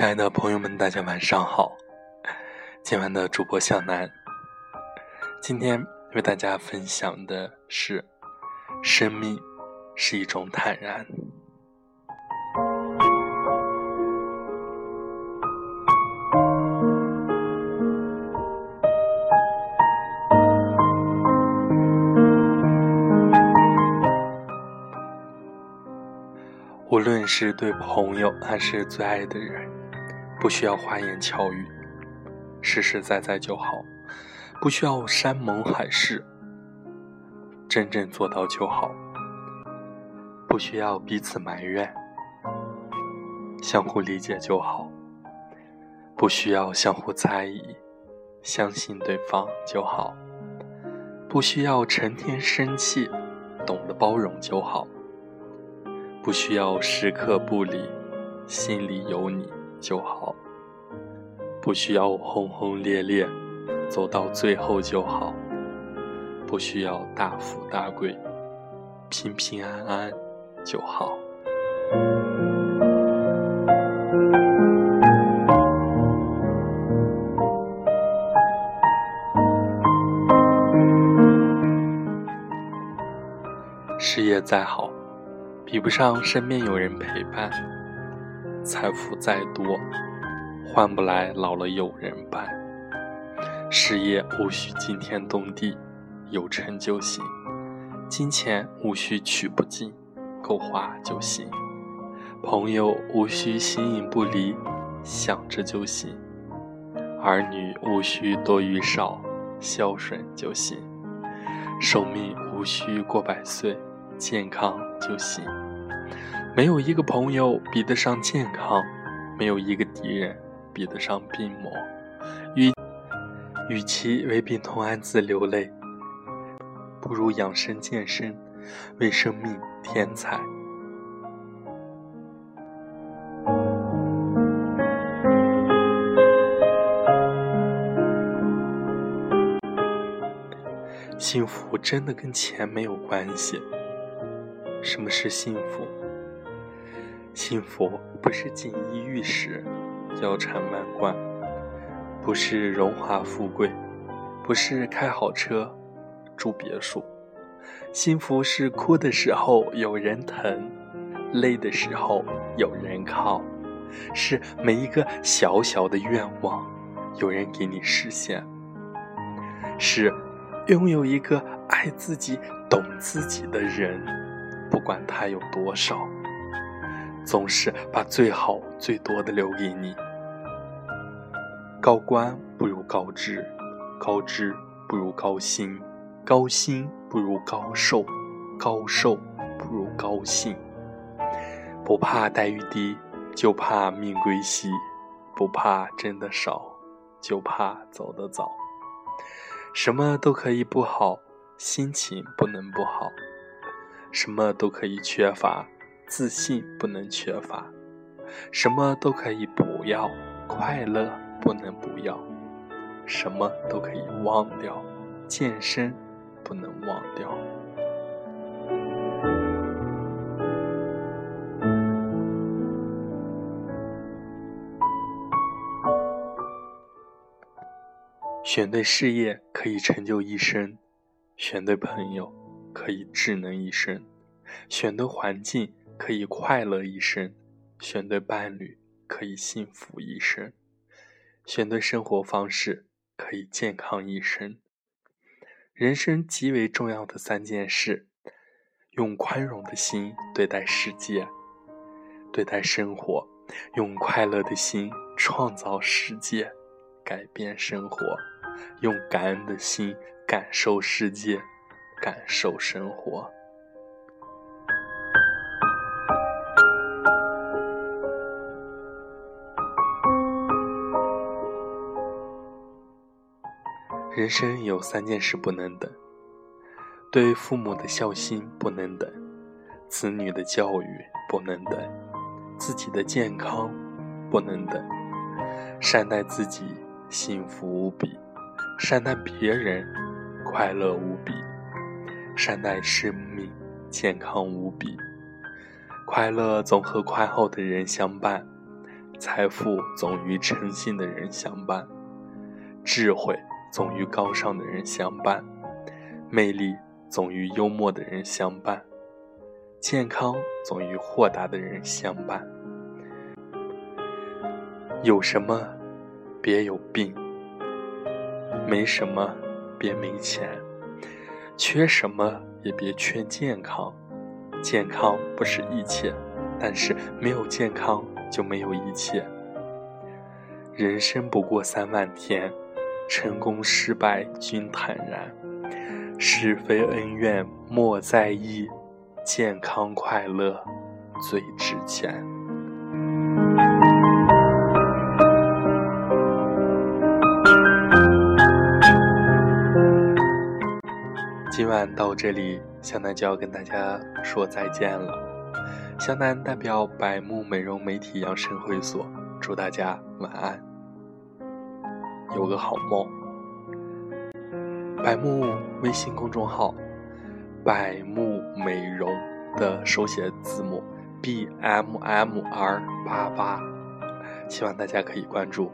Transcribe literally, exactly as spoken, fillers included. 亲爱的朋友们，大家晚上好，今晚的主播向南，今天为大家分享的是生命是一种坦然。无论是对朋友还是最爱的人，不需要花言巧语，实实在在就好，不需要山盟海誓，真正做到就好，不需要彼此埋怨，相互理解就好，不需要相互猜疑，相信对方就好，不需要成天生气，懂得包容就好，不需要时刻不离，心里有你就好，不需要轰轰烈烈，走到最后就好，不需要大富大贵，平平安安就好。事业再好，比不上身边有人陪伴，财富再多，换不来老了有人伴。事业无需惊天动地，有成就行；金钱无需取不尽，够花就行；朋友无需形影不离，想着就行；儿女无需多与少，孝顺就行；寿命无需过百岁，健康就行。没有一个朋友比得上健康，没有一个敌人比得上病魔。与与其为病痛暗自流泪，不如养生健身，为生命添彩。幸福真的跟钱没有关系。什么是幸福？幸福不是锦衣玉食，腰缠万贯，不是荣华富贵，不是开好车住别墅。幸福是哭的时候有人疼，累的时候有人靠，是每一个小小的愿望有人给你实现，是拥有一个爱自己懂自己的人，不管他有多少，总是把最好最多的留给你。高官不如高知，高知不如高薪，高薪不如高寿，高寿不如高兴。不怕待遇低，就怕命归西；不怕挣得少，就怕走得早。什么都可以不好，心情不能不好。什么都可以缺乏，自信不能缺乏；什么都可以不要，快乐不能不要；什么都可以忘掉，健身不能忘掉。选对事业可以成就一生，选对朋友可以智能一生，选对环境可以快乐一生，选对伴侣可以幸福一生，选对生活方式可以健康一生。人生极为重要的三件事，用宽容的心对待世界，对待生活，用快乐的心创造世界，改变生活，用感恩的心感受世界，感受生活。人生有三件事不能等：对父母的孝心不能等，子女的教育不能等，自己的健康不能等。善待自己，幸福无比；善待别人，快乐无比；善待生命，健康无比。快乐总和宽厚的人相伴，财富总与诚信的人相伴，智慧总与高尚的人相伴，魅力总与幽默的人相伴，健康总与豁达的人相伴。有什么别有病，没什么别没钱，缺什么也别缺健康。健康不是一切，但是没有健康就没有一切。人生不过三万天，成功失败均坦然，是非恩怨莫在意，健康快乐最值钱。今晚到这里，湘南就要跟大家说再见了。湘南代表百慕美容媒体养生会所，祝大家晚安，有个好梦。百慕微信公众号，百慕美容的手写字母 B M M R 八八，希望大家可以关注。